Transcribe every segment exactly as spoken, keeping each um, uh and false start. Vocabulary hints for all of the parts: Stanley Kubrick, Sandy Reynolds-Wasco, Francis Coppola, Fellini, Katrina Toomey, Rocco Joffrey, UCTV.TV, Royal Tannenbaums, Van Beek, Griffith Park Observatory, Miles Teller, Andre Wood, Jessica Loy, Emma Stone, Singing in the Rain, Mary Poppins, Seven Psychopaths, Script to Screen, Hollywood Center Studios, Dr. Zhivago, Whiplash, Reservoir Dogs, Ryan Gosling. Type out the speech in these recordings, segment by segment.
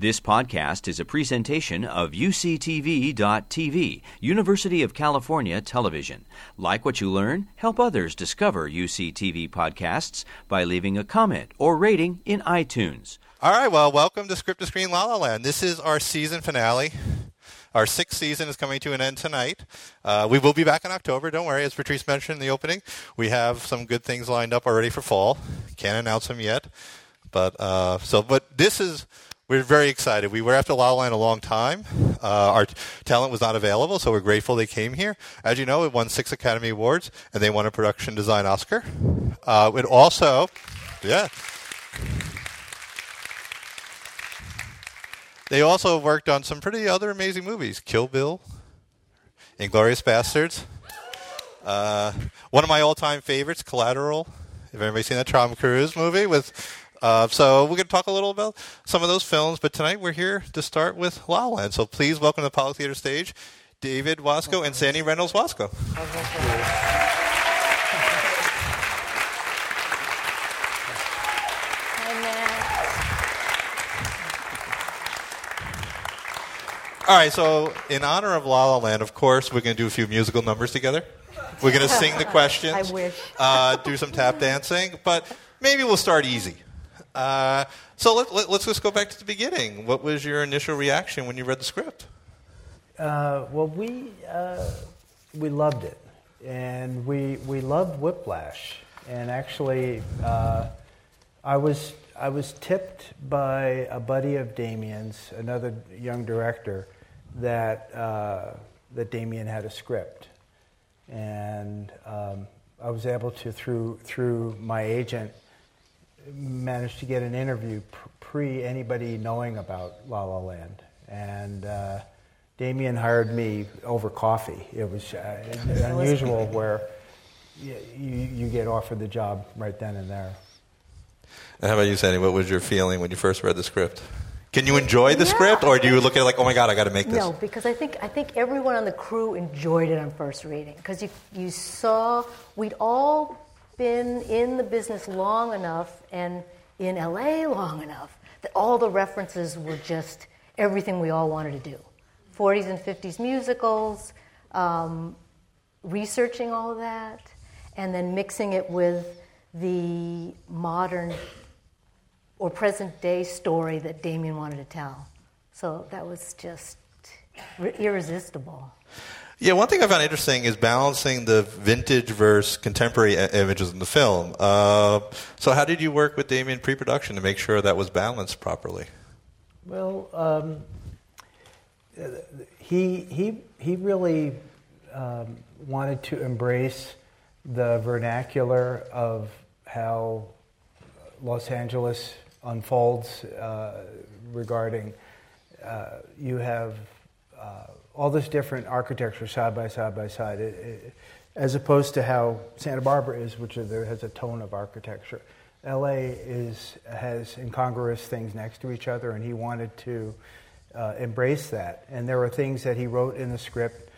This podcast is a presentation of U C T V dot T V, University of California Television. Like what you learn? Help others discover U C T V podcasts by leaving a comment or rating in iTunes. All right, well, welcome to Script to Screen La La Land. This is our season finale. Our sixth season is coming to an end tonight. Uh, we will be back in October. Don't worry, as Patrice mentioned in the opening, we have some good things lined up already for fall. Can't announce them yet, but uh, so. But this is we're very excited. We were after La La Land a long time. Uh, our t- talent was not available, so we're grateful they came here. As you know, it won six Academy Awards, and they won a Production Design Oscar. Uh, it also, yeah. They also worked on some pretty other amazing movies. Kill Bill, Inglorious Bastards. Uh, one of my all-time favorites, Collateral. Have anybody seen that Tom Cruise movie? With uh, So we're going to talk a little about some of those films, but tonight we're here to start with La La Land. So please welcome to the Polytheater stage, David Wasco and Sandy Reynolds-Wasco. All right, so in honor of La La Land, of course, we're going to do a few musical numbers together. We're going to sing the questions. I wish. Uh, do some tap dancing, but maybe we'll start easy. Uh, so let, let, let's just go back to the beginning. What was your initial reaction when you read the script? Uh, well, we uh, we loved it, and we we loved Whiplash. And actually, uh, I was. I was tipped by a buddy of Damien's, another young director, that uh, that Damien had a script, and um, I was able to through through my agent manage to get an interview pre anybody knowing about La La Land, and uh, Damien hired me over coffee. It was uh, unusual where you, you get offered the job right then and there. How about you, Sandy? What was your feeling when you first read the script? Can you enjoy the yeah. script, or do you look at it like, oh, my God, I got to make this? No, because I think I think everyone on the crew enjoyed it on first reading, because you, you saw we'd all been in the business long enough and in L A long enough that all the references were just everything we all wanted to do. forties and fifties musicals, um, researching all of that, and then mixing it with the modern or present-day story that Damien wanted to tell. So that was just r- irresistible. Yeah, one thing I found interesting is balancing the vintage versus contemporary a- images in the film. Uh, so how did you work with Damien pre-production to make sure that was balanced properly? Well, um, he, he, he really um, wanted to embrace the vernacular of how Los Angeles unfolds uh, regarding uh, you have uh, all this different architecture side by side by side, it, it, as opposed to how Santa Barbara is, which is, there has a tone of architecture. L A is has incongruous things next to each other, and he wanted to uh, embrace that. And there were things that he wrote in the script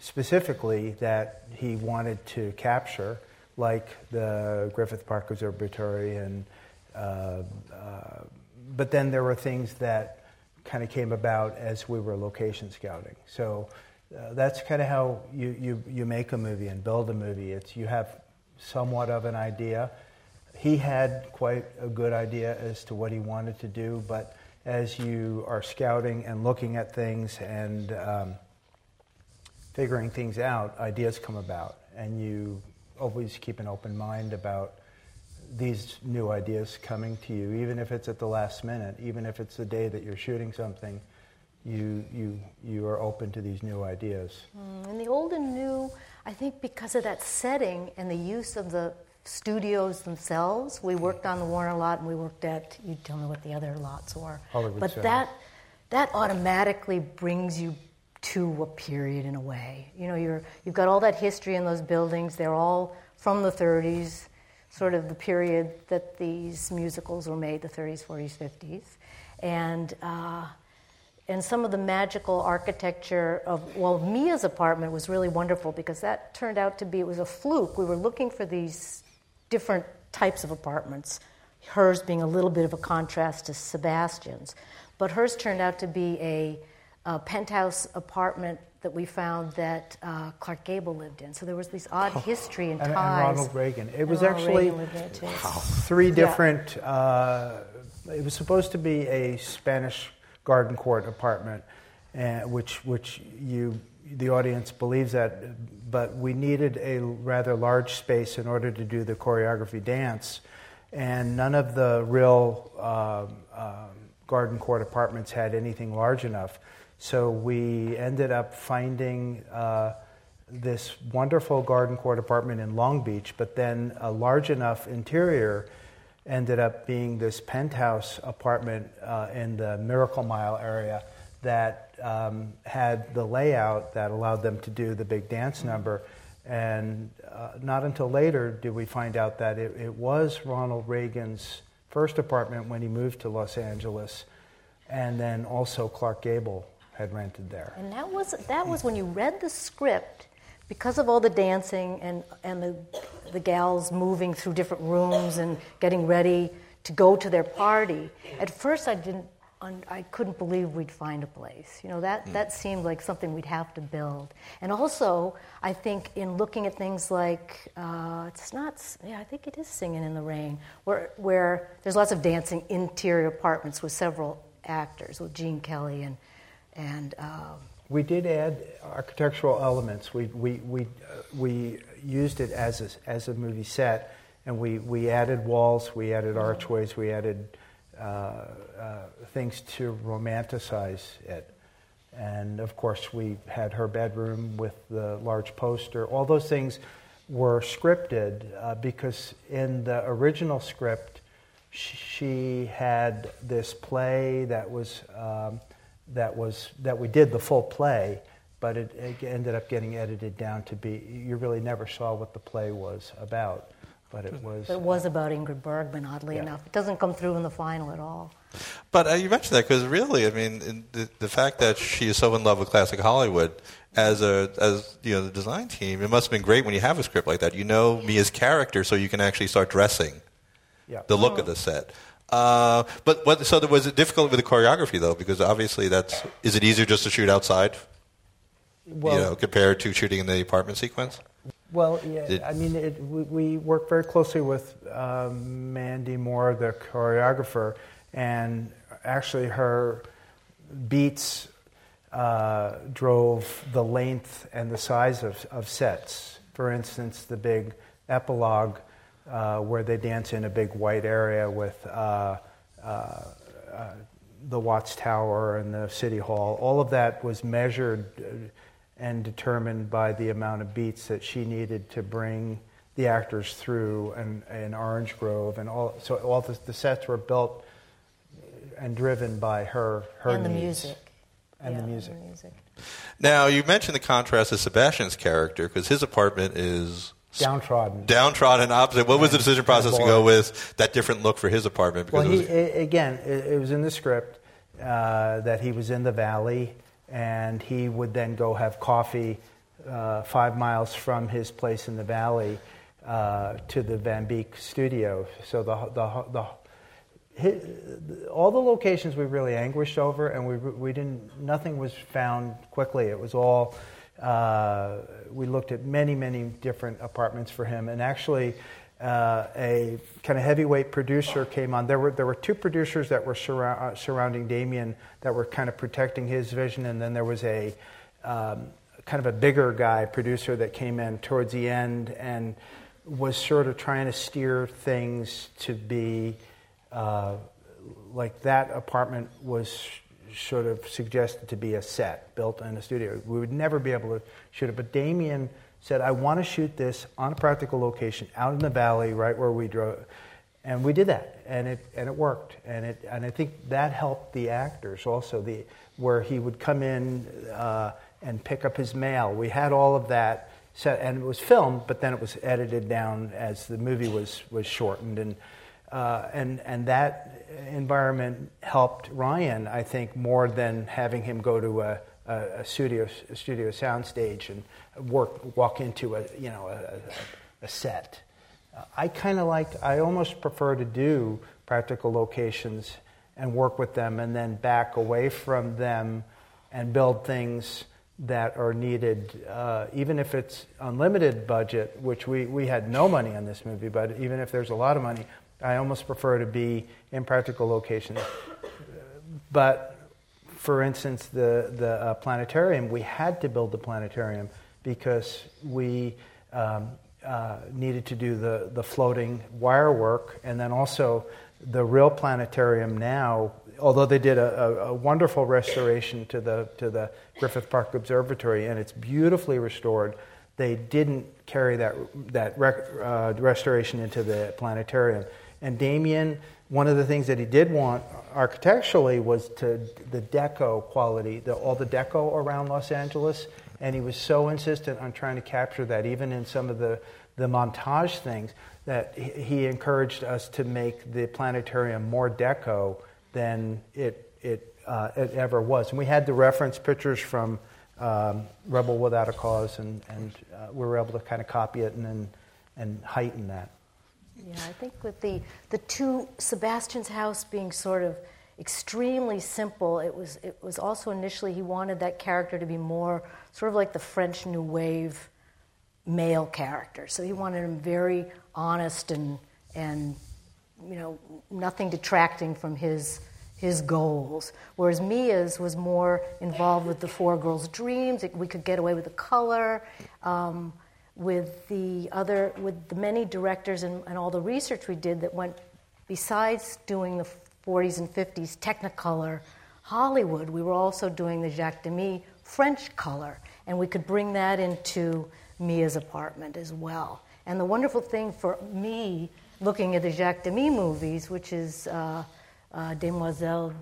specifically that he wanted to capture, like the Griffith Park Observatory, and uh, uh, but then there were things that kind of came about as we were location scouting. So uh, that's kind of how you, you you make a movie and build a movie. It's you have somewhat of an idea. He had quite a good idea as to what he wanted to do, but as you are scouting and looking at things and um, figuring things out, ideas come about, and you always keep an open mind about these new ideas coming to you, even if it's at the last minute, even if it's the day that you're shooting something, you you you are open to these new ideas. Mm, and the old and new, I think because of that setting and the use of the studios themselves, we worked on the Warner lot and we worked at, you tell me what the other lots were. Hollywood but shows. that that automatically brings you to a period in a way. You know, you're, you've got all that history in those buildings. They're all from the thirties, sort of the period that these musicals were made, the thirties, forties, fifties. And uh, and some of the magical architecture of, well, Mia's apartment was really wonderful because that turned out to be, it was a fluke. We were looking for these different types of apartments, hers being a little bit of a contrast to Sebastian's. But hers turned out to be a, a penthouse apartment that we found that uh, Clark Gable lived in. So there was this odd history and, and ties. And Ronald Reagan. It and was Ronald actually wow. three different, yeah. uh, it was supposed to be a Spanish garden court apartment, uh, which which you, the audience believes that, but we needed a rather large space in order to do the choreography dance, and none of the real uh, uh, garden court apartments had anything large enough. So we ended up finding uh, this wonderful garden court apartment in Long Beach, but then a large enough interior ended up being this penthouse apartment uh, in the Miracle Mile area that um, had the layout that allowed them to do the big dance number. And uh, not until later did we find out that it, it was Ronald Reagan's first apartment when he moved to Los Angeles, and then also Clark Gable had rented there. And that was that was when you read the script, because of all the dancing and, and the the gals moving through different rooms and getting ready to go to their party. At first, I didn't, I couldn't believe we'd find a place. You know, that, mm. that seemed like something we'd have to build. And also, I think in looking at things like, uh, it's not, yeah, I think it is Singing in the Rain, where where there's lots of dancing interior apartments with several actors, with Gene Kelly and And um, we did add architectural elements. We we we uh, we used it as a, as a movie set, and we, we added walls, we added archways, we added uh, uh, things to romanticize it. And of course, we had her bedroom with the large poster. All those things were scripted uh, because in the original script, she had this play that was. Um, That was that we did the full play, but it, it ended up getting edited down to be. You really never saw what the play was about, but it was. It was uh, about Ingrid Bergman, oddly yeah. enough. It doesn't come through in the final at all. But uh, you mentioned that because really, I mean, the, the fact that she is so in love with classic Hollywood, as a as you know, the design team, it must have been great when you have a script like that. You know Mia's character, so you can actually start dressing yeah. the look oh. of the set. Uh, but what, so there was it difficult with the choreography though, because obviously that's is it easier just to shoot outside? Well, you know, compared to shooting in the apartment sequence. Well, yeah, Did, I mean, it, we, we worked very closely with um, Mandy Moore, the choreographer, and actually her beats uh, drove the length and the size of, of sets. For instance, the big epilogue. Uh, where they dance in a big white area with uh, uh, uh, the Watts Tower and the City Hall. All of that was measured and determined by the amount of beats that she needed to bring the actors through an, an orange grove and all. So all the, the sets were built and driven by her her and the needs. music. And yeah, the music. And the music. Now, you mentioned the contrast of Sebastian's character because his apartment is... Downtrodden. Downtrodden, opposite. What was the decision process to go with that different look for his apartment? Because well, he, it was... again, it, it was in the script uh, that he was in the valley, and he would then go have coffee uh, five miles from his place in the valley uh, to the Van Beek studio. So the the the his, all the locations we really anguished over, and we we didn't. Nothing was found quickly. It was all. Uh, we looked at many, many different apartments for him, and actually, uh, a kind of heavyweight producer came on. There were there were two producers that were surra- surrounding Damien that were kind of protecting his vision, and then there was a um, kind of a bigger guy producer that came in towards the end and was sort of trying to steer things to be uh, like that apartment was. Sort of suggested to be a set built in a studio. We would never be able to shoot it, but Damien said, I want to shoot this on a practical location out in the valley, right where we drove. And we did that, and it and it worked. And it and I think that helped the actors also, the where he would come in uh, and pick up his mail. We had all of that set, and it was filmed, but then it was edited down as the movie was, was shortened. And Uh, and and that environment helped Ryan, I think, more than having him go to a, a, a studio a studio soundstage and work walk into a you know a, a set. Uh, I kind of like I almost prefer to do practical locations and work with them and then back away from them and build things that are needed, uh, even if it's unlimited budget, which we, we had no money on this movie, but even if there's a lot of money, I almost prefer to be in practical locations. But for instance, the, the uh, planetarium, we had to build the planetarium because we um, uh, needed to do the, the floating wire work, and then also the real planetarium now, although they did a, a, a wonderful restoration to the to the Griffith Park Observatory, and it's beautifully restored, they didn't carry that that rec, uh, restoration into the planetarium. And Damien, one of the things that he did want architecturally was to the deco quality, the, all the deco around Los Angeles, and he was so insistent on trying to capture that, even in some of the, the montage things, that he encouraged us to make the planetarium more deco than it it, uh, it ever was. And we had the reference pictures from um, Rebel Without a Cause, and, and uh, we were able to kind of copy it and and, and heighten that. Yeah, I think with the, the two, Sebastian's house being sort of extremely simple, it was it was also initially he wanted that character to be more sort of like the French New Wave male character. So he wanted him very honest and and you know, nothing detracting from his his goals. Whereas Mia's was more involved with the four girls' dreams. It, we could get away with the color. Um, with the other, with the many directors and, and all the research we did that went, besides doing the forties and fifties Technicolor Hollywood, we were also doing the Jacques Demy French color, and we could bring that into Mia's apartment as well. And the wonderful thing for me, looking at the Jacques Demy movies, which is uh, uh, Demoiselle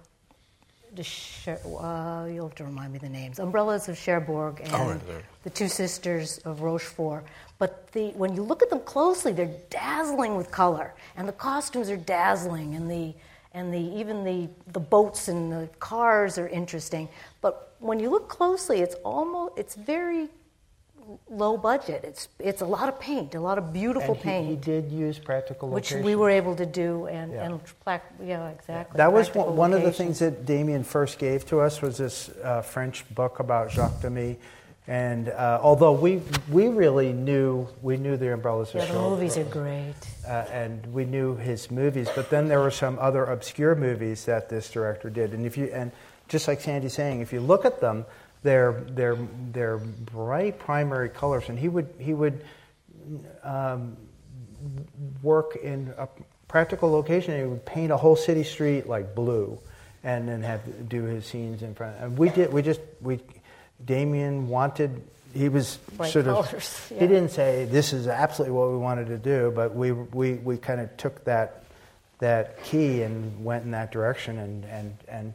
de Cher- uh, you'll have to remind me the names, Umbrellas of Cherbourg and oh, The Two Sisters of Rochefort. But the, when you look at them closely, they're dazzling with color, and the costumes are dazzling, and the and the even the, the boats and the cars are interesting. But when you look closely, it's almost it's very low budget. It's it's a lot of paint, a lot of beautiful and he, paint. He did use practical locations, which we were able to do, and yeah, and pla- yeah exactly. That was one, one of the things that Damien first gave to us was this uh, French book about Jacques Demy, and uh, although we we really knew we knew the Umbrellas of Cherbourg. Yeah, the movies are great, uh, and we knew his movies, but then there were some other obscure movies that this director did, and if you and just like Sandy's saying, if you look at them, They're they're they're bright primary colors, and he would he would um, work in a practical location. And he would paint a whole city street like blue, and then have do his scenes in front. And we did we just we Damien wanted he was bright sort colors, of yeah. He didn't say this is absolutely what we wanted to do, but we we, we kind of took that that key and went in that direction and and and.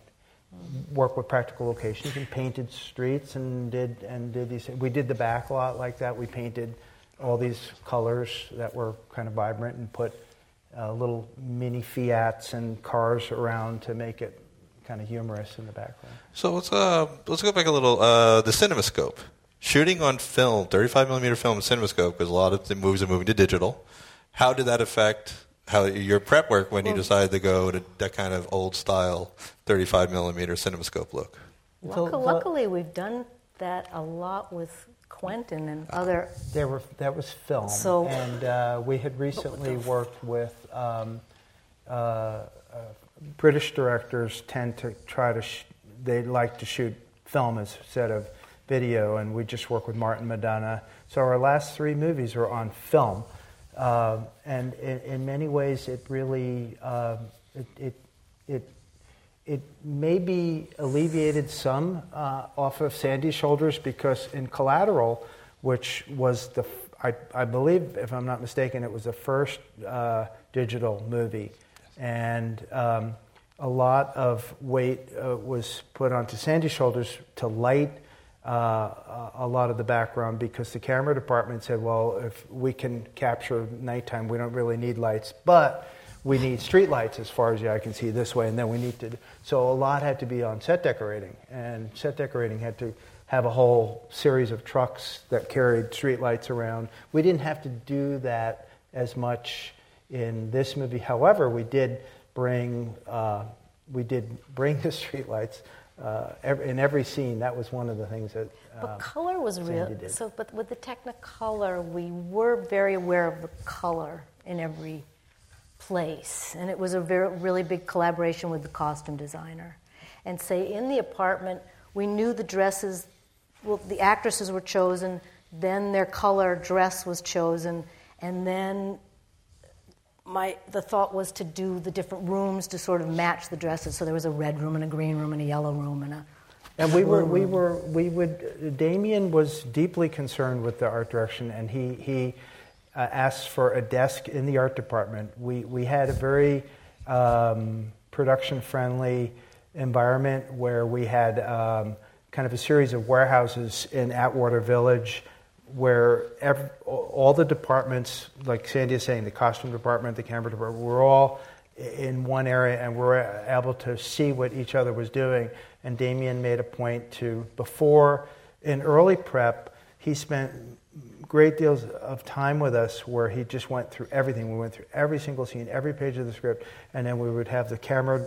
Work with practical locations and painted streets and did and did these. We did the back lot like that. We painted all these colors that were kind of vibrant and put uh, little mini Fiats and cars around to make it kind of humorous in the background. So let's uh, let's go back a little. Uh, the CinemaScope, shooting on film, thirty-five millimeter film, CinemaScope, because a lot of the movies are moving to digital. How did that affect how your prep work when you decided to go to that kind of old style thirty-five millimeter CinemaScope look? Luckily, luckily, we've done that a lot with Quentin and other. There were that was film, so, and uh, we had recently worked with um, uh, uh, British directors. Tend to try to sh- they like to shoot film instead of video, and we just worked with Martin Madonna. So our last three movies were on film. Uh, and in, in many ways, it really uh, it, it it it maybe alleviated some uh, off of Sandy's shoulders, because in Collateral, which was the I, I believe, if I'm not mistaken, it was the first uh, digital movie, and um, a lot of weight uh, was put onto Sandy's shoulders to light Uh, a lot of the background, because the camera department said, well, if we can capture nighttime, we don't really need lights, but we need street lights as far as the eye can see this way, and then we need to... So a lot had to be on set decorating, and set decorating had to have a whole series of trucks that carried street lights around. We didn't have to do that as much in this movie. However, we did bring uh, we did bring the streetlights uh, every, in every scene. That was one of the things that. Um, but color was Sandy real. Did. So, but with the Technicolor, we were very aware of the color in every place, and it was a very really big collaboration with the costume designer. And say in the apartment, we knew the dresses. Well, the actresses were chosen, then their color dress was chosen, and then my the thought was to do the different rooms to sort of match the dresses. So there was a red room and a green room and a yellow room and a. And we were we were we would. Damien was deeply concerned with the art direction, and he he uh, asked for a desk in the art department. We we had a very um, production friendly environment where we had um, kind of a series of warehouses in Atwater Village, where every, all the departments, like Sandy is saying, the costume department, the camera department, were all in one area, and we were able to see what each other was doing. And Damien made a point to, before, in early prep, he spent great deals of time with us where he just went through everything. We went through every single scene, every page of the script, and then we would have the camera,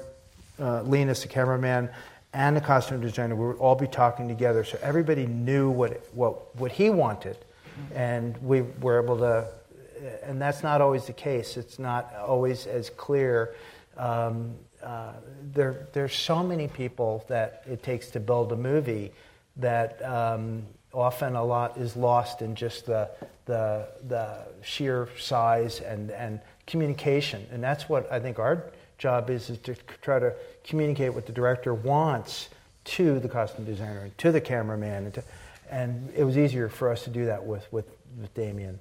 uh, Lean as the cameraman, and the costume designer, we would all be talking together, so everybody knew what what what he wanted, and we were able to. And that's not always the case. It's not always as clear. Um, uh, there there's so many people that it takes to build a movie that um, often a lot is lost in just the the the sheer size and and communication. And that's what I think our job is, is to try to communicate what the director wants to the costume designer and to the cameraman. And, to, and it was easier for us to do that with, with, with Damien.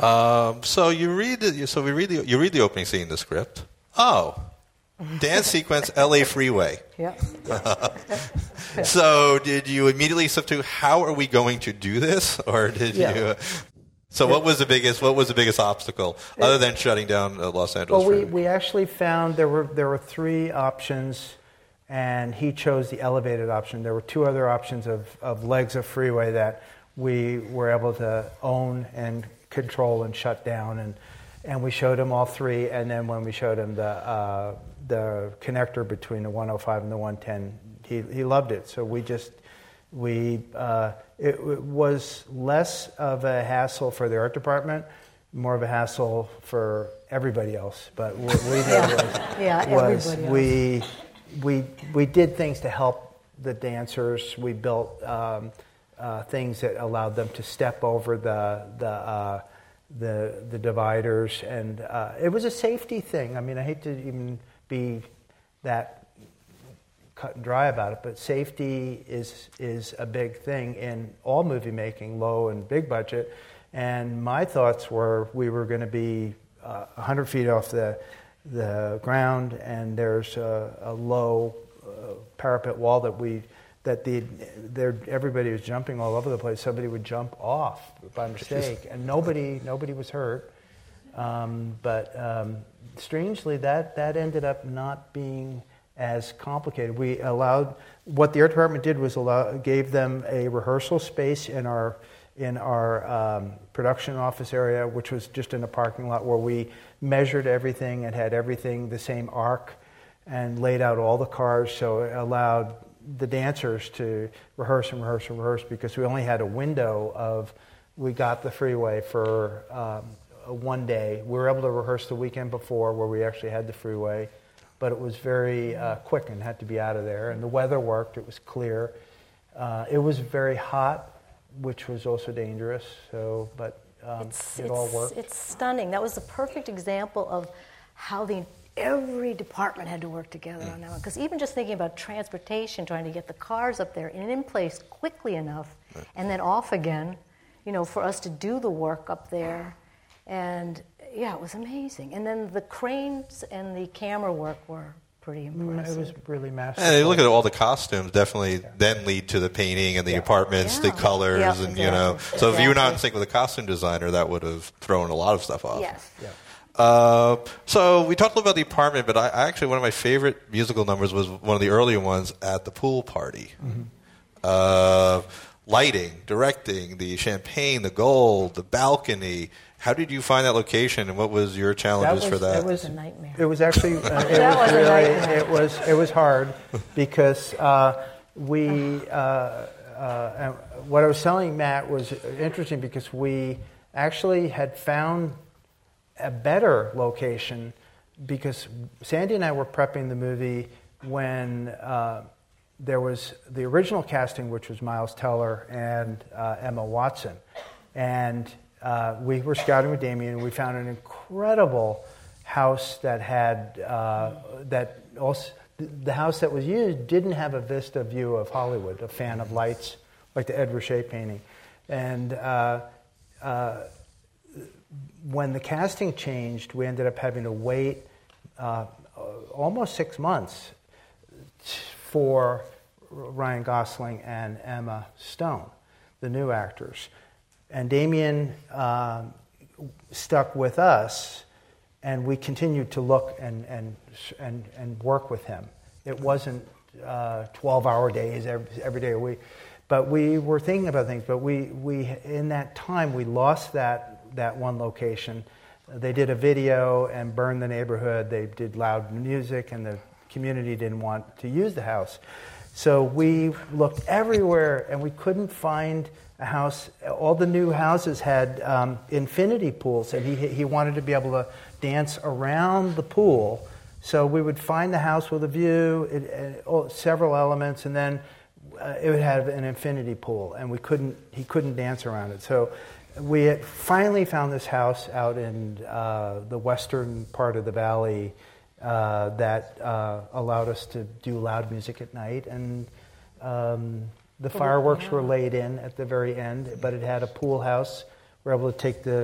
Um, so you read the, so we read the, you read the opening scene in the script. Oh, dance sequence, L A freeway. Yeah. So did you immediately step to how are we going to do this? Or did yeah. you... Uh, So what was the biggest what was the biggest obstacle other than shutting down uh, Los Angeles? Well, we, we actually found there were there were three options, and he chose the elevated option. There were two other options of, of legs of freeway that we were able to own and control and shut down, and and we showed him all three. And then when we showed him the uh, the connector between the one oh five and the one ten, he he loved it. So we just. We uh, it, it was less of a hassle for the art department, more of a hassle for everybody else. But what we did yeah. was, yeah, was we we we did things to help the dancers. We built um, uh, things that allowed them to step over the the uh, the, the dividers, and uh, it was a safety thing. I mean, I hate to even be that cut and dry about it, but safety is is a big thing in all movie making, low and big budget. And my thoughts were we were going to be uh, one hundred feet off the the ground, and there's a, a low uh, parapet wall that we that the there everybody was jumping all over the place. Somebody would jump off by mistake, and nobody nobody was hurt. Um, but um, strangely, that that ended up not being as complicated. We allowed what the art department did was allow gave them a rehearsal space in our in our um, production office area, which was just in a parking lot where we measured everything and had everything the same arc and laid out all the cars. So it allowed the dancers to rehearse and rehearse and rehearse because we only had a window of we got the freeway for um, one day. We were able to rehearse the weekend before where we actually had the freeway. But it was very uh, quick and had to be out of there. And the weather worked. It was clear. Uh, it was very hot, which was also dangerous. So, but um, it's, it it's, all worked. It's stunning. That was the perfect example of how the every department had to work together mm. on that one. Because even just thinking about transportation, trying to get the cars up there and in place quickly enough, right. and then off again, you know, for us to do the work up there, and. Yeah, it was amazing. And then the cranes and the camera work were pretty impressive. It was really masterful. And you look at all the costumes, definitely yeah. then lead to the painting and the yeah. apartments, yeah. the colors, yeah, and exactly. you know. So exactly. if you were not in sync with a costume designer, that would have thrown a lot of stuff off. Yes. Yeah. Uh, so we talked a little about the apartment, but I actually one of my favorite musical numbers was one of the earlier ones at the pool party. Mm-hmm. Uh, lighting, directing, the champagne, the gold, the balcony. How did you find that location, and what was your challenges that was, for that? It was a nightmare. It was actually uh, it that was, was really it was it was hard because uh, we uh, uh, what I was telling Matt was interesting because we actually had found a better location because Sandy and I were prepping the movie when uh, there was the original casting, which was Miles Teller and uh, Emma Watson, and Uh, we were scouting with Damien, and we found an incredible house that had uh, that also the house that was used didn't have a vista view of Hollywood, a fan of lights, like the Ed Ruscha painting. And uh, uh, when the casting changed, we ended up having to wait uh, almost six months for Ryan Gosling and Emma Stone, the new actors. And Damien uh, stuck with us, and we continued to look and and and, and work with him. It wasn't uh, twelve-hour days every, every day a week, but we were thinking about things. But we, we in that time we lost that that one location. They did a video and burned the neighborhood. They did loud music, and the community didn't want to use the house. So we looked everywhere, and we couldn't find a house. All the new houses had um, infinity pools, and he he wanted to be able to dance around the pool. So we would find the house with a view, it, it, oh, several elements, and then uh, it would have an infinity pool, and we couldn't. He couldn't dance around it. So we had finally found this house out in uh, the western part of the valley uh, that uh, allowed us to do loud music at night and. Um, The fireworks were laid in at the very end, but it had a pool house. We were able to take the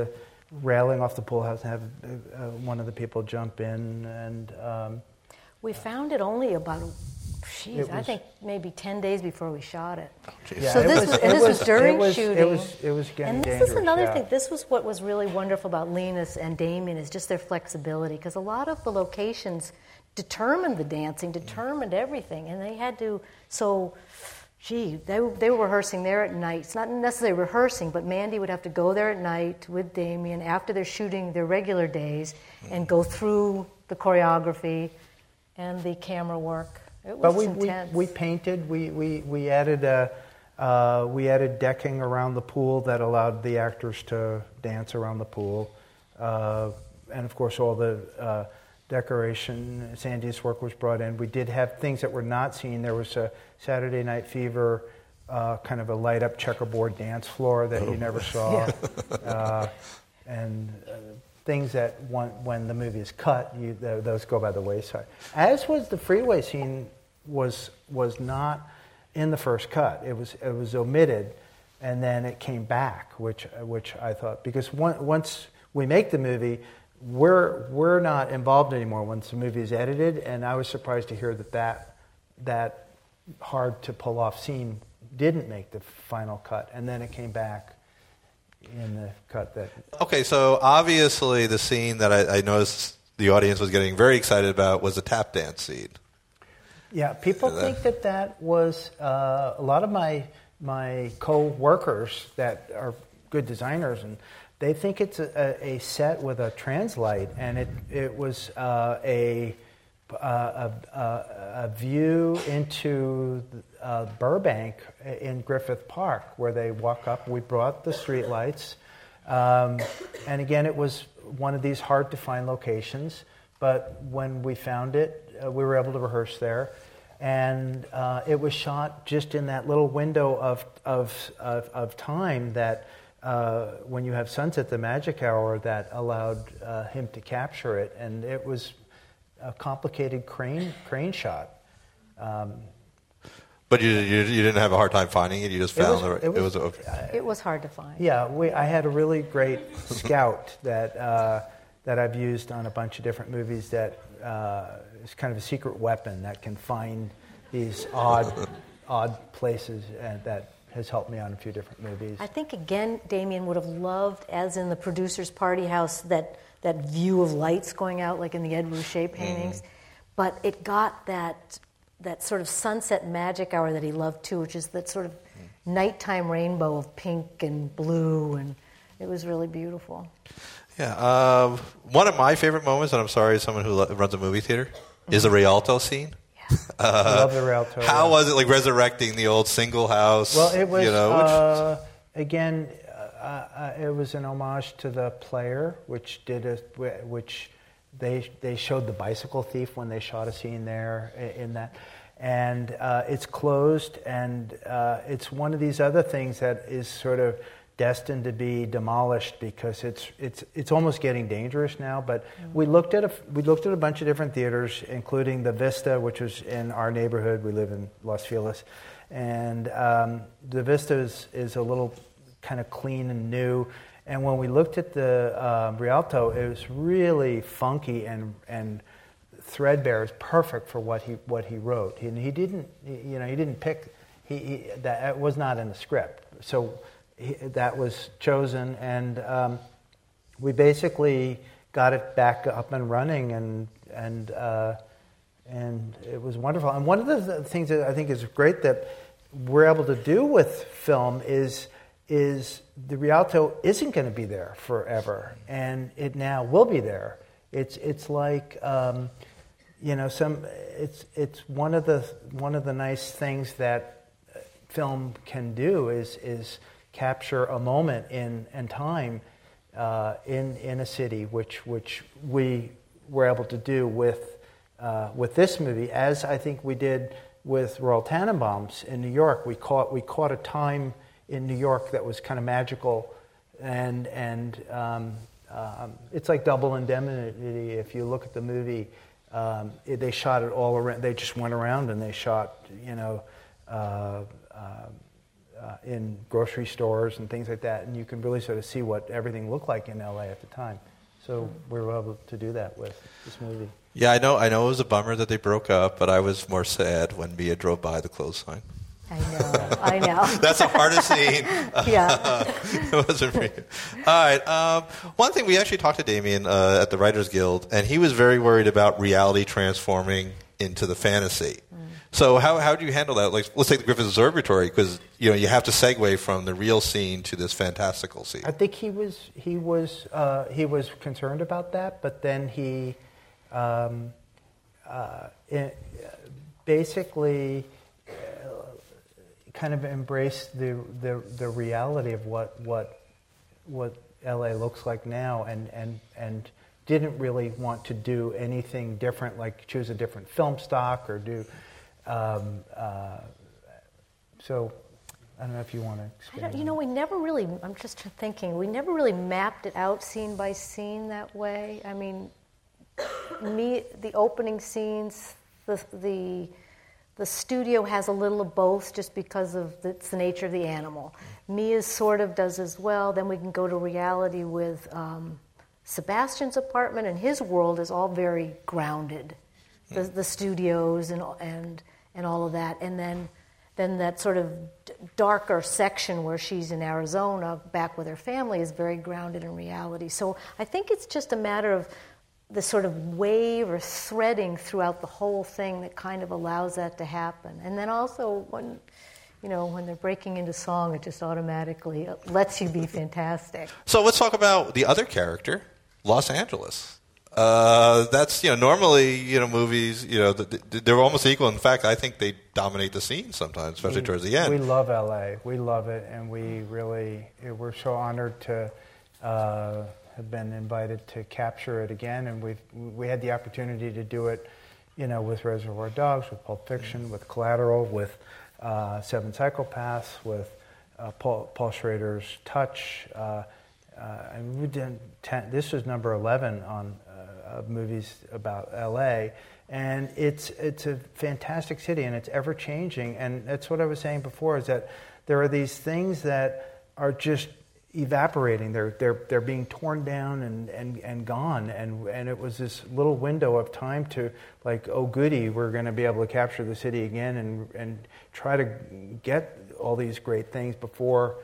railing off the pool house and have uh, one of the people jump in. And um, we found it only about, geez, it was, I think maybe ten days before we shot it. Yeah, so it this was, was, it this was, was during it was, shooting. It was, it was getting and this dangerous, is another yeah. thing. This was what was really wonderful about Linus and Damien is just their flexibility, because a lot of the locations determined the dancing, determined everything, and they had to so. Gee, they, they were rehearsing there at night. It's not necessarily rehearsing, but Mandy would have to go there at night with Damien after they're shooting their regular days and go through the choreography and the camera work. It was but we, intense. We, we painted. We we we added a, uh, we added decking around the pool that allowed the actors to dance around the pool, uh, and of course all the. Uh, Decoration, Sandy's work was brought in. We did have things that were not seen. There was a Saturday Night Fever, uh, kind of a light-up checkerboard dance floor that oh. you never saw, yeah. uh, and uh, things that want, when the movie is cut, you, those go by the wayside. As was the freeway scene was was not in the first cut. It was it was omitted, and then it came back, which which I thought because one, once we make the movie. We're we're not involved anymore once the movie is edited, and I was surprised to hear that that, that hard to pull off scene didn't make the final cut, and then it came back in the cut that. Okay, so obviously the scene that I, I noticed the audience was getting very excited about was the tap dance scene. Yeah, people uh, think that that was uh, a lot of my my co-workers that are good designers and. They think it's a, a set with a translight, and it it was uh, a, uh, a, a a view into uh, Burbank in Griffith Park, where they walk up. We brought the streetlights, um, and again, it was one of these hard to find locations. But when we found it, uh, we were able to rehearse there, and uh, it was shot just in that little window of of of, of time that. Uh, when you have sunset, the magic hour that allowed uh, him to capture it, and it was a complicated crane crane shot. Um, but you, you you didn't have a hard time finding it. You just found it. Was, the, it, was, it, was, uh, it was hard to find. Yeah, we. I had a really great scout that uh, that I've used on a bunch of different movies. That uh, is kind of a secret weapon that can find these odd odd places and that. Has helped me on a few different movies. I think, again, Damien would have loved, as in the producer's party house, that, that view of lights going out, like in the Ed Ruscha paintings. Mm. But it got that that sort of sunset magic hour that he loved, too, which is that sort of mm. nighttime rainbow of pink and blue. And it was really beautiful. Yeah. Uh, one of my favorite moments, and I'm sorry, as someone who lo- runs a movie theater, mm-hmm. is the Rialto scene. Yeah. Uh, I love the Rialto. How yeah. was it like resurrecting the old single house? Well, it was, you know, uh, which, again, uh, it was an homage to The Player, which did a, which they they showed the bicycle thief when they shot a scene there in that. And uh, it's closed, and uh, it's one of these other things that is sort of destined to be demolished because it's it's it's almost getting dangerous now. But mm-hmm. we looked at a we looked at a bunch of different theaters, including the Vista, which was in our neighborhood. We live in Los Feliz, and um, the Vista is, is a little kind of clean and new. And when we looked at the uh, Rialto, it was really funky and and. Threadbare is perfect for what he what he wrote, and he didn't, you know, he didn't pick. He, he that was not in the script, so he, that was chosen, and um, we basically got it back up and running, and and uh, and it was wonderful. And one of the things that I think is great that we're able to do with film is is the Rialto isn't going to be there forever, and it now will be there. It's it's like. Um, You know, some it's it's one of the one of the nice things that film can do is is capture a moment in and time uh, in in a city, which which we were able to do with uh, with this movie, as I think we did with Royal Tannenbaums in New York. We caught we caught a time in New York that was kind of magical, and and um, um, it's like Double Indemnity. If you look at the movie. Um, it, they shot it all around. They just went around and they shot, you know, uh, uh, uh, in grocery stores and things like that. And you can really sort of see what everything looked like in L A at the time. So we were able to do that with this movie. Yeah, I know. I know it was a bummer that they broke up, but I was more sad when Mia drove by the clothesline. I know. I know. That's the hardest scene. Yeah. It wasn't for you. All right. Um, one thing, we actually talked to Damien uh, at the Writers Guild, and he was very worried about reality transforming into the fantasy. Mm. So how how do you handle that? Like, let's take the Griffith Observatory, because you know you have to segue from the real scene to this fantastical scene. I think he was he was uh, he was concerned about that, but then he um, uh, it, basically. kind of embrace the, the the reality of what what what L A looks like now, and and and didn't really want to do anything different, like choose a different film stock or do. Um, uh, so, I don't know if you want to explain. You know, we never really. I'm just thinking. We never really mapped it out scene by scene that way. I mean, me the opening scenes, the the. The studio has a little of both just because of the, it's the nature of the animal. Mia sort of does as well. Then we can go to reality with um, Sebastian's apartment, and his world is all very grounded. The, the studios and and and all of that. And then then that sort of d- darker section where she's in Arizona back with her family is very grounded in reality. So I think it's just a matter of the sort of wave or threading throughout the whole thing that kind of allows that to happen. And then also when, you know, when they're breaking into song, it just automatically lets you be fantastic. So let's talk about the other character, Los Angeles. Uh, that's, you know, normally, you know, movies, you know, they're almost equal. In fact, I think they dominate the scene sometimes, especially we, towards the end. We love L A. We love it. And we really, we're so honored to... Uh, have been invited to capture it again, and we've we had the opportunity to do it, you know, with Reservoir Dogs, with Pulp Fiction, with Collateral, with uh, Seven Psychopaths, with uh, Paul, Paul Schrader's Touch. Uh, uh, and we did ten, this was number eleven on uh, of movies about L A, and it's it's a fantastic city, and it's ever changing. And that's what I was saying before, is that there are these things that are just evaporating, they're they're they're being torn down and, and, and gone, and and it was this little window of time to like, oh goody, we're going to be able to capture the city again and and try to get all these great things before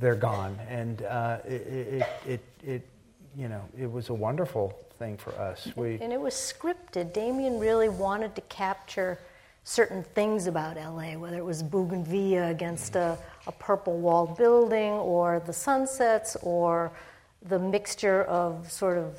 they're gone, and uh, it, it it it you know it was a wonderful thing for us. We and it was scripted. Damien really wanted to capture certain things about L A, whether it was bougainvillea against a, a purple-walled building, or the sunsets, or the mixture of sort of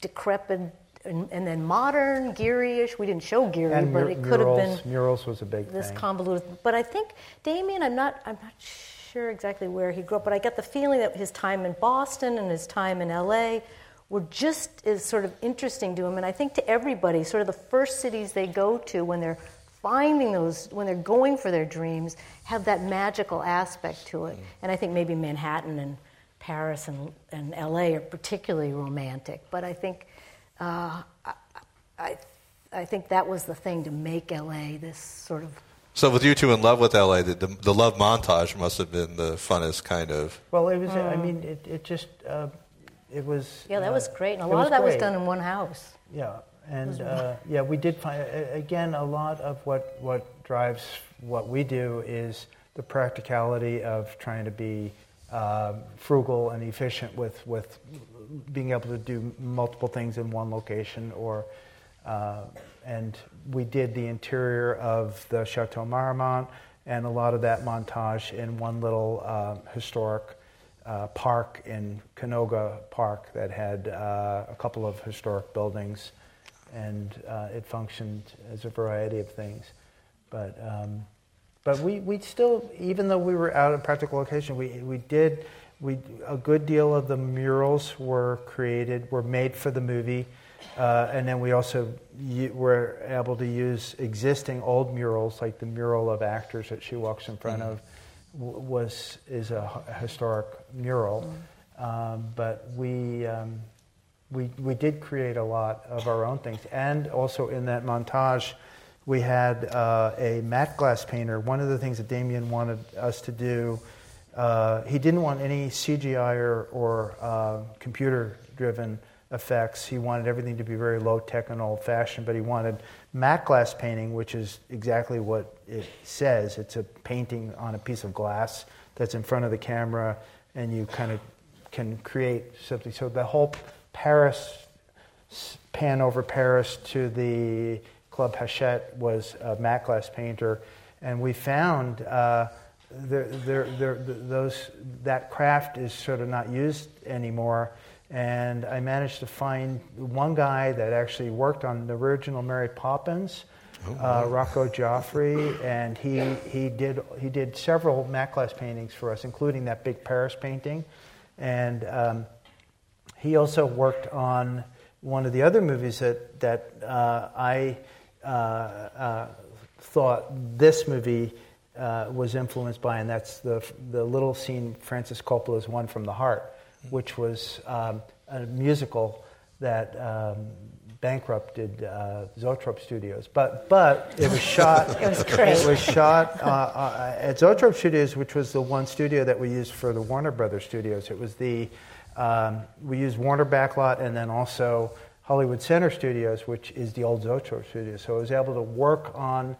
decrepit and, and then modern, Geary-ish. We didn't show Geary, and but it could murals, have been murals was a big this thing. Convoluted. But I think Damien, I'm not, I'm not sure exactly where he grew up, but I get the feeling that his time in Boston and his time in L A were just as sort of interesting to him, and I think to everybody. Sort of the first cities they go to when they're finding those, when they're going for their dreams, have that magical aspect to it. And I think maybe Manhattan and Paris and, and L A are particularly romantic. But I think, uh, I, I think that was the thing to make L A this sort of. So with you two in love with L A, the, the, the love montage must have been the funnest kind of. Well, it was. Mm. I mean, it it just. Uh, It was yeah, that uh, was great, and a lot of that great. was done in one house. Yeah, and uh, yeah, we did find again a lot of what what drives what we do is the practicality of trying to be uh, frugal and efficient with with being able to do multiple things in one location. Or uh, and we did the interior of the Chateau Marmont and a lot of that montage in one little uh, historic. Uh, park in Canoga Park that had uh, a couple of historic buildings, and uh, it functioned as a variety of things. But um, but we we still, even though we were out of practical location, we we did we a good deal of the murals were created were made for the movie, uh, and then we also u- were able to use existing old murals, like the mural of actors that she walks in front mm-hmm. of. Was is a historic mural, mm. um, but we um, we we did create a lot of our own things, and also in that montage, we had uh, a matte glass painter. One of the things that Damien wanted us to do, uh, he didn't want any C G I or, or uh, computer-driven effects. He wanted everything to be very low-tech and old-fashioned, but he wanted matte glass painting, which is exactly what it says. It's a painting on a piece of glass that's in front of the camera, and you kind of can create something. So the whole Paris, pan over Paris to the Club Hachette was a matte glass painter, and we found uh, there, there, there, those that craft is sort of not used anymore. And I managed to find one guy that actually worked on the original Mary Poppins, oh, uh, Rocco Joffrey, and he he did he did several matte glass paintings for us, including that big Paris painting. And um, he also worked on one of the other movies that that uh, I uh, uh, thought this movie uh, was influenced by, and that's the the little scene Francis Coppola's One from the Heart, which was um, a musical that um, bankrupted uh, Zoetrope Studios, but but it was shot. it was great. It was shot uh, uh, at Zoetrope Studios, which was the one studio that we used for the Warner Brothers Studios. It was the um, we used Warner Backlot and then also Hollywood Center Studios, which is the old Zoetrope Studios. So I was able to work on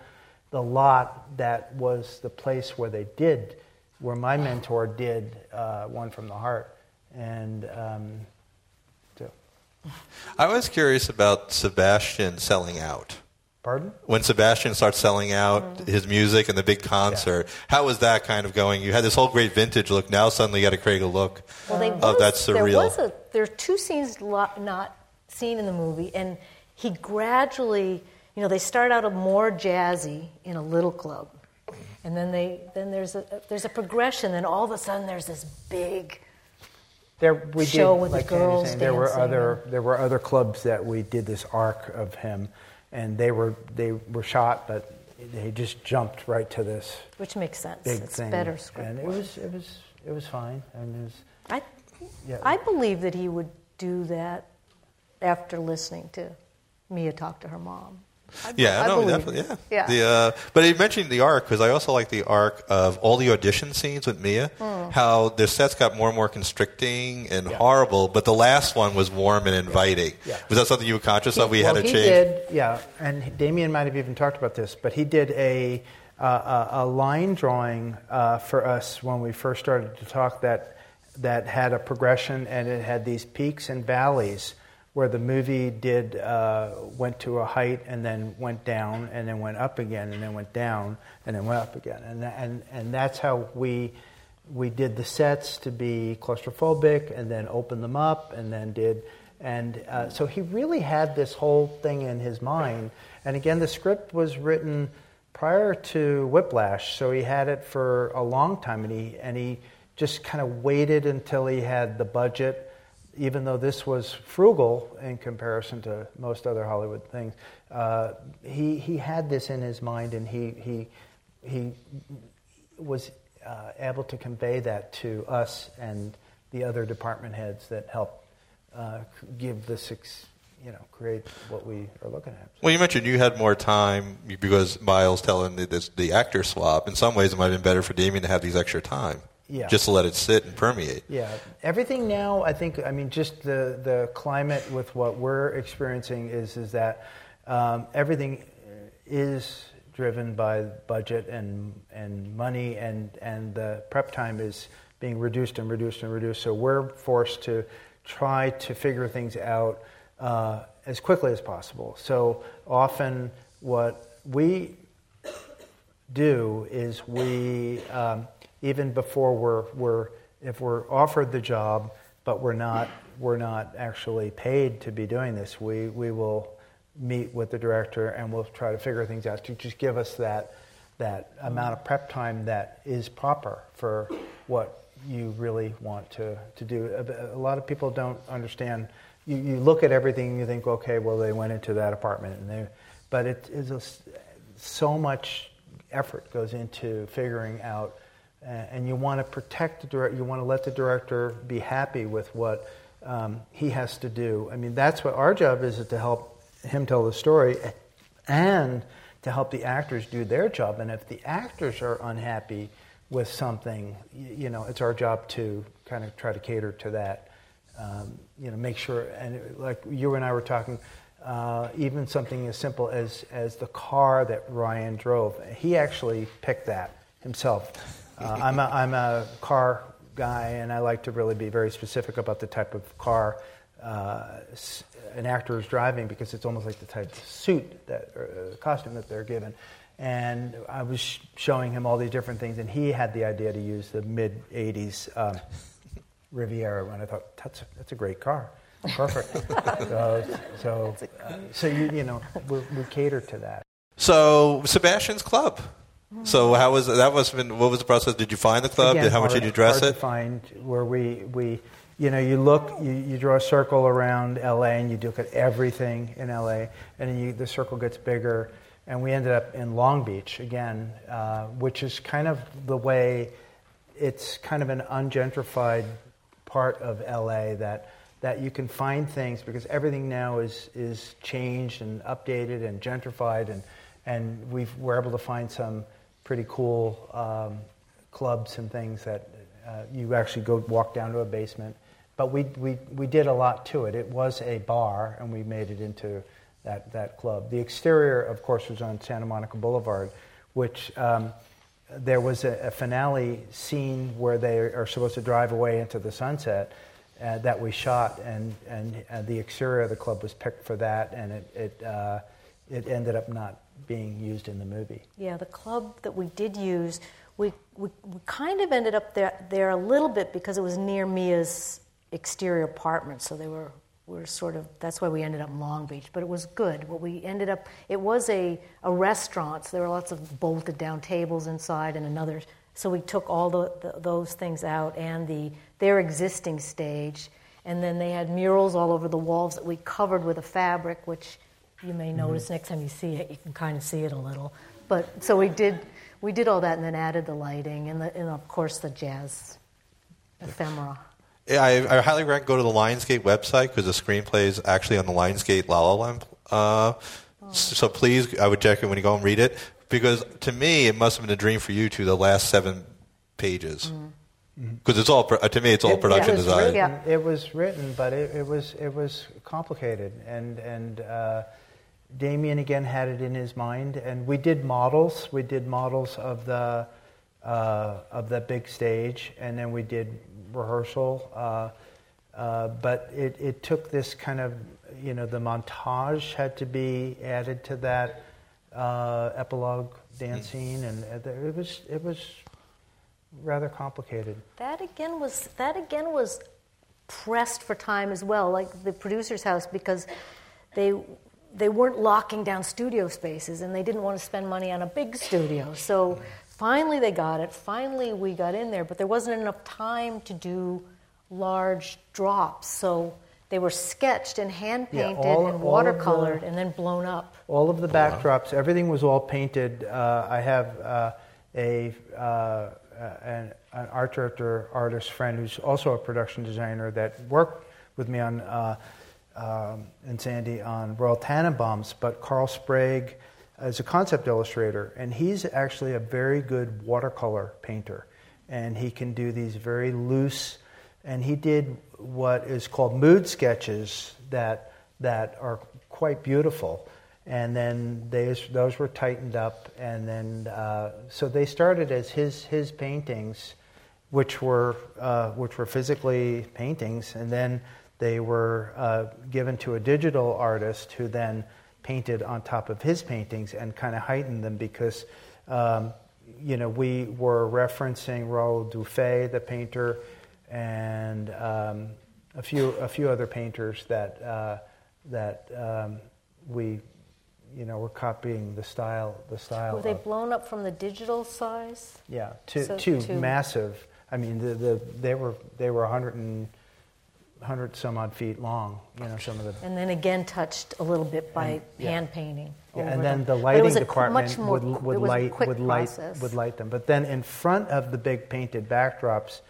the lot that was the place where they did, where my mentor did uh, One from the Heart. And um, so. I was curious about Sebastian selling out. Pardon? When Sebastian starts selling out mm-hmm. his music and the big concert, yeah. How was that kind of going? You had this whole great vintage look. Now suddenly you got to create a look well, they, of was, that surreal. There, was a, there are two scenes not seen in the movie, and he gradually, you know, they start out a more jazzy in a little club, and then they then there's a there's a progression. Then all of a sudden there's this big. There we show did, with like the girls dancing. There were other there were other clubs that we did this arc of him, and they were they were shot, but they just jumped right to this. Which makes sense. Big it's thing. Better script. And it was it was it was fine. And it was, I yeah. I believe that he would do that after listening to Mia talk to her mom. I, yeah, I no, definitely. Yeah, yeah. The, uh, but he mentioned the arc because I also like the arc of all the audition scenes with Mia. Mm. How their sets got more and more constricting and yeah. horrible, but the last one was warm and inviting. Yeah. Yeah. Was that something you were conscious he, of? We well, had to he change. Did, yeah, and Damien might have even talked about this, but he did a uh, a line drawing uh, for us when we first started to talk that that had a progression and it had these peaks and valleys. where the movie did uh, went to a height and then went down and then went up again and then went down and then went up again. And and and that's how we we did the sets to be claustrophobic and then opened them up and then did. And uh, so he really had this whole thing in his mind. And again, the script was written prior to Whiplash, so he had it for a long time, and he and he just kind of waited until he had the budget, even though this was frugal in comparison to most other Hollywood things. Uh, he he had this in his mind, and he he he was uh, able to convey that to us and the other department heads that helped uh, give the six. You know, create what we are looking at. Well, you mentioned you had more time because Miles telling the, this, the actor swap. In some ways, it might have been better for Damien to have these extra time. Yeah. Just to let it sit and permeate. Yeah. Everything now, I think, I mean, just the, the climate with what we're experiencing is, is that um, everything is driven by budget and and money, and, and the prep time is being reduced and reduced and reduced. So we're forced to try to figure things out Uh, as quickly as possible. So often what we do is we, um, even before we're, we're, if we're offered the job, but we're not, we're not actually paid to be doing this, we, we will meet with the director and we'll try to figure things out to just give us that, that amount of prep time that is proper for what you really want to, to do. A, a lot of people don't understand. You, you look at everything and you think, okay, well, they went into that apartment, and they, but it is a, so much effort goes into figuring out, uh, and you want to protect the director. You want to let the director be happy with what um, he has to do. I mean, that's what our job is, is to help him tell the story, and to help the actors do their job. And if the actors are unhappy with something, you, you know, it's our job to kind of try to cater to that. Um, you know, make sure, and it, like you and I were talking, uh, even something as simple as, as the car that Ryan drove. He actually picked that himself. Uh, I'm a, I'm a car guy, and I like to really be very specific about the type of car uh, an actor is driving, because it's almost like the type of suit, that or, uh, costume that they're given. And I was sh- showing him all these different things, and he had the idea to use the mid eighties um, Riviera, and I thought, that's a, that's a great car, perfect. so, so, uh, so you you know, we, we cater to that. So Sebastian's club. Mm-hmm. So how was that? Was been what was the process? Did you find the club? Again, did, how hard, much did you dress hard it? To find where we we, you know, you look, you, you draw a circle around L A, and you look at everything in L A, and then you, the circle gets bigger, and we ended up in Long Beach again, uh, which is kind of the way. It's kind of an ungentrified part of L A that that you can find things, because everything now is is changed and updated and gentrified, and and we've we're able to find some pretty cool um, clubs and things that uh, you actually go walk down to a basement. But we we we did a lot to it. It was a bar, and we made it into that that club. The exterior, of course, was on Santa Monica Boulevard, which. Um, There was a, a finale scene where they are supposed to drive away into the sunset uh, that we shot, and, and and the exterior of the club was picked for that, and it it, uh, it ended up not being used in the movie. Yeah, the club that we did use, we we, we kind of ended up there, there a little bit, because it was near Mia's exterior apartment, so they were we were sort of, that's why we ended up in Long Beach, but it was good. What we ended up, it was a, a restaurant, so there were lots of bolted down tables inside and another, so we took all the, the, those things out and the their existing stage, and then they had murals all over the walls that we covered with a fabric, which you may notice mm-hmm. next time you see it, you can kind of see it a little. But, so we did, we did all that and then added the lighting and, the, and of course the jazz ephemera. Yeah, I, I highly recommend go to the Lionsgate website, because the screenplay is actually on the Lionsgate La La Land. Uh, oh. So please, I would check it when you go and read it, because to me, it must have been a dream for you two, the last seven pages, because mm. it's all to me, it's all it, production yeah, it design. Written, yeah. It was written, but it, it was it was complicated, and and uh, Damien again had it in his mind, and we did models, we did models of the uh, of the big stage, and then we did. Rehearsal, uh, uh, but it, it took this kind of you know, the montage had to be added to that uh, epilogue dance scene, and it was it was rather complicated. That again was that again was pressed for time as well, like the producer's house, because they they weren't locking down studio spaces, and they didn't want to spend money on a big studio. So finally, they got it. Finally, we got in there, but there wasn't enough time to do large drops. So they were sketched and hand painted yeah, all, and watercolored, the, and then blown up. All of the backdrops, everything was all painted. Uh, I have uh, a uh, an, an art director, artist friend who's also a production designer that worked with me on uh, um, and Sandy on Royal Tannenbaums, but Carl Sprague is a concept illustrator, and he's actually a very good watercolor painter, and he can do these very loose. And he did what is called mood sketches that that are quite beautiful, and then they, those were tightened up, and then uh, so they started as his his paintings, which were uh, which were physically paintings, and then they were uh, given to a digital artist who then painted on top of his paintings and kind of heightened them because um, you know we were referencing Raoul Dufay, the painter, and um, a few a few other painters that uh, that um, we you know were copying the style the style. Were they of, blown up from the digital size? Yeah, to so to, to massive. I mean, the, the they were they were one hundred and one hundred some odd feet long. You know, some of the and then again touched a little bit by and, yeah. hand painting. Yeah, and then the lighting department qu- more, would would light would process. light would light them. But then in front of the big painted backdrops.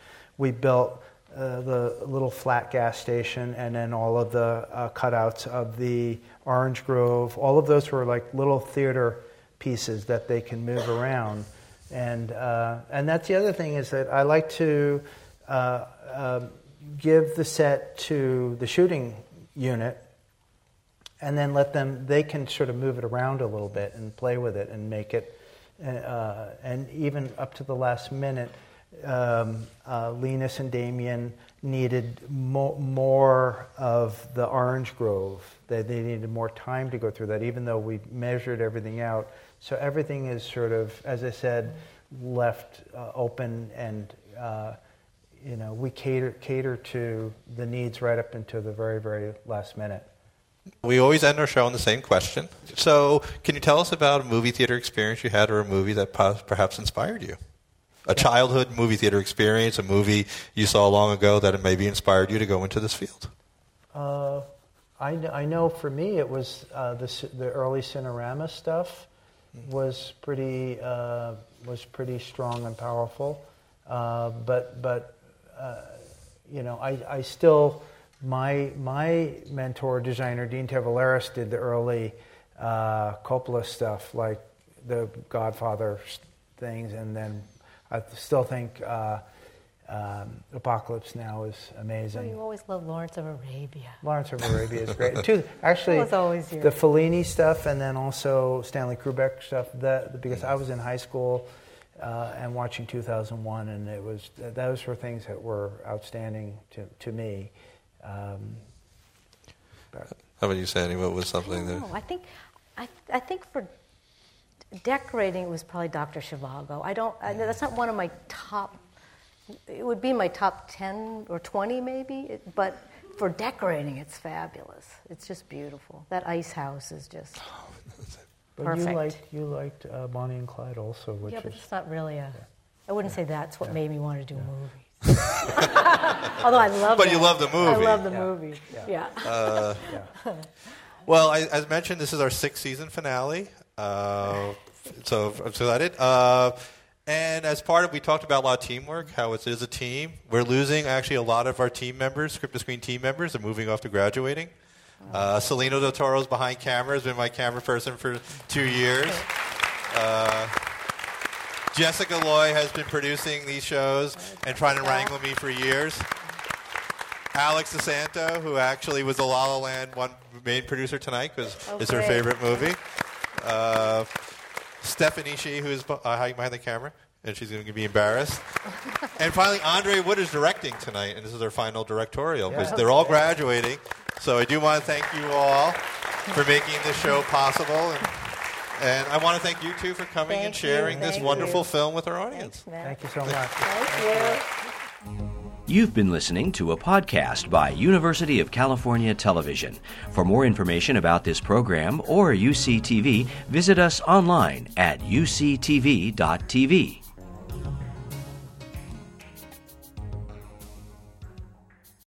We built uh, the little flat gas station and then all of the uh, cutouts of the Orange Grove. All of those were like little theater pieces that they can move around. And uh, and that's the other thing is that I like to uh, uh, give the set to the shooting unit and then let them, they can sort of move it around a little bit and play with it and make it, uh, and even up to the last minute, Um, uh, Linus and Damien needed mo- more of the Orange Grove. They, they needed more time to go through that, even though we measured everything out. So everything is sort of, as I said, left uh, open, and uh, you know we cater cater to the needs right up until the very, very last minute. We always end our show on the same question. So can you tell us about a movie theater experience you had, or a movie that perhaps inspired you? A childhood movie theater experience, a movie you saw long ago that maybe inspired you to go into this field? Uh, I, I know for me it was uh, the, the early Cinerama stuff was pretty uh, was pretty strong and powerful. Uh, but but uh, you know I, I still my my mentor designer Dean Tavalaris did the early uh, Coppola stuff, like the Godfather things, and then. I still think uh, um, Apocalypse Now is amazing. Oh, you always love Lawrence of Arabia. Lawrence of Arabia is great. Too, actually, always the Fellini stuff, and then also Stanley Kubrick stuff. The, the, because I was in high school uh, and watching two thousand one, and it was those were things that were outstanding to to me. Um, How about you, Sandy? What was something that? I think, I I think for. Decorating, it was probably Doctor Zhivago. I don't. I, that's not one of my top. It would be my top ten or twenty, maybe. It, but for decorating, it's fabulous. It's just beautiful. That ice house is just but perfect. You liked you liked uh, Bonnie and Clyde also, which yeah, but is, it's not really a. Yeah. I wouldn't yeah. say that's what yeah. made me want to do yeah. movies. Although I love. But that. You love the movie. I love the yeah. movie. Yeah. yeah. yeah. Uh, yeah. Well, I, as mentioned, this is our sixth season finale. Uh, so I'm so excited. Uh, and as part of, we talked about a lot of teamwork, how it is a team. We're losing actually a lot of our team members, Script to Screen team members, are moving off to graduating. Uh, Celino Del Toro's behind camera, has been my camera person for two years. Uh, Jessica Loy has been producing these shows and trying to wrangle me for years. Alex DeSanto, who actually was the La La Land one main producer tonight, because okay. it's her favorite movie. Uh, Stephanie Shee, who's uh, hiding behind the camera, and she's going to be embarrassed. And finally, Andre Wood is directing tonight, and this is their final directorial, because yeah, they're all graduating. So I do want to thank you all for making this show possible. And, and I want to thank you, too, for coming thank and sharing you, this wonderful you. film with our audience. Thanks, thank you so much. Thank you. You've been listening to a podcast by University of California Television. For more information about this program or U C T V, visit us online at U C T V dot T V.